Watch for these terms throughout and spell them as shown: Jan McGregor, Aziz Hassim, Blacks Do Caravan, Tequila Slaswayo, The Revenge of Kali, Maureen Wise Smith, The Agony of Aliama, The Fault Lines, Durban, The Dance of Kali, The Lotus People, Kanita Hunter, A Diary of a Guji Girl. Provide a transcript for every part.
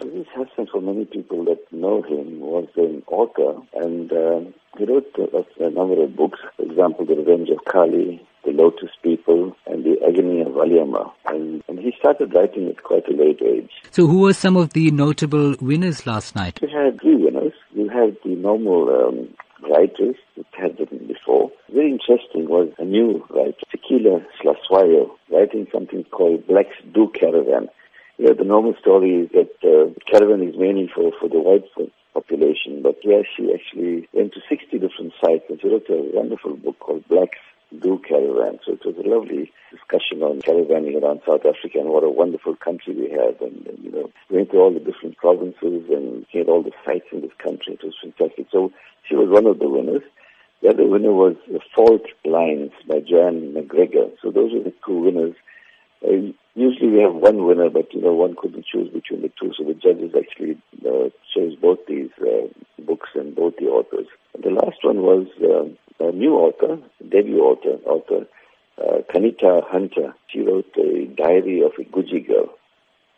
Aziz Hassim, for many people that know him, was an author, and he wrote a number of books. For example, The Revenge of Kali, The Lotus People, and The Agony of Aliama. And he started writing at quite a late age. So who were some of the notable winners last night? We had three winners. We had the normal writers that had written before. Very interesting was a new writer, Tequila Slaswayo, writing something called Blacks Do Caravan. Yeah, the normal story is that caravan is mainly for the white population, but yeah, she actually went to 60 different sites, and she wrote a wonderful book called Blacks Do Caravan. So it was a lovely discussion on caravanning around South Africa and what a wonderful country we have. And you know, we went to all the different provinces and had all the sites in this country. It was fantastic. So she was one of the winners. The other winner was The Fault Lines by Jan McGregor. So those were the two winners. Usually we have one winner, but you know, one couldn't choose between the two, so the judges actually chose both these books and both the authors. And the last one was a new author, debut author, Kanita Hunter. She wrote A Diary of a Guji Girl.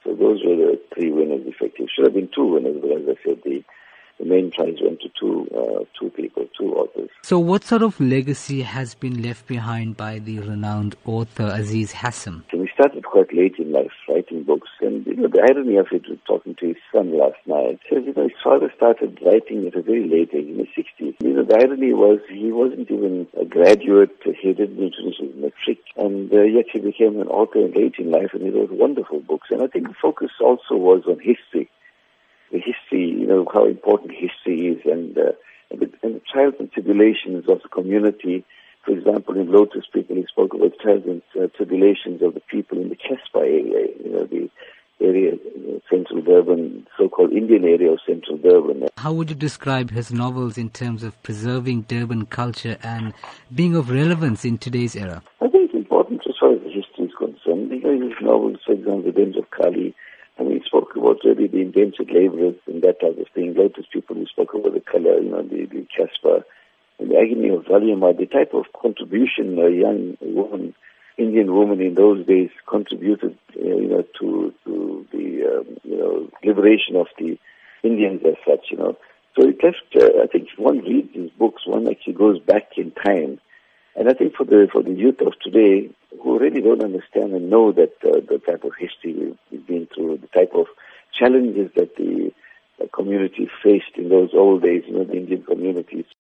So those were the three winners, effectively. Should have been two winners, but as I said, the main prize went to two authors. So what sort of legacy has been left behind by the renowned author Aziz Hassim? So we started quite late in life writing books, and you know, the irony of it was talking to his son last night. So, you know, his father started writing at a very late age, in the 60s. You know, the irony was he wasn't even a graduate, he didn't finish his matric, and yet he became an author late in life, and he wrote wonderful books. And I think the focus also was on history. The history, you know, how important history is, and the trials and tribulations of the community. For example, in Lotus People, he spoke about trials and tribulations of the people in the Chespa area, you know, the area, central Durban, so-called Indian area of central Durban. How would you describe his novels in terms of preserving Durban culture and being of relevance in today's era? I think it's important as far as the history is concerned. His novels, for example, The Dance of Kali, and we spoke about really the indentured laborers and that type of thing. Lotus People, we spoke about the color, you know, the Casper, and The Agony of Aliama, the type of contribution a young woman, Indian woman in those days contributed, you know, to the, you know, liberation of the Indians as such, you know. So it left, I think if one reads these books, one actually goes back in time. And I think for the youth of today, who really don't understand and know that the type of history we've been through, the type of challenges that the community faced in those old days, you know, the Indian communities.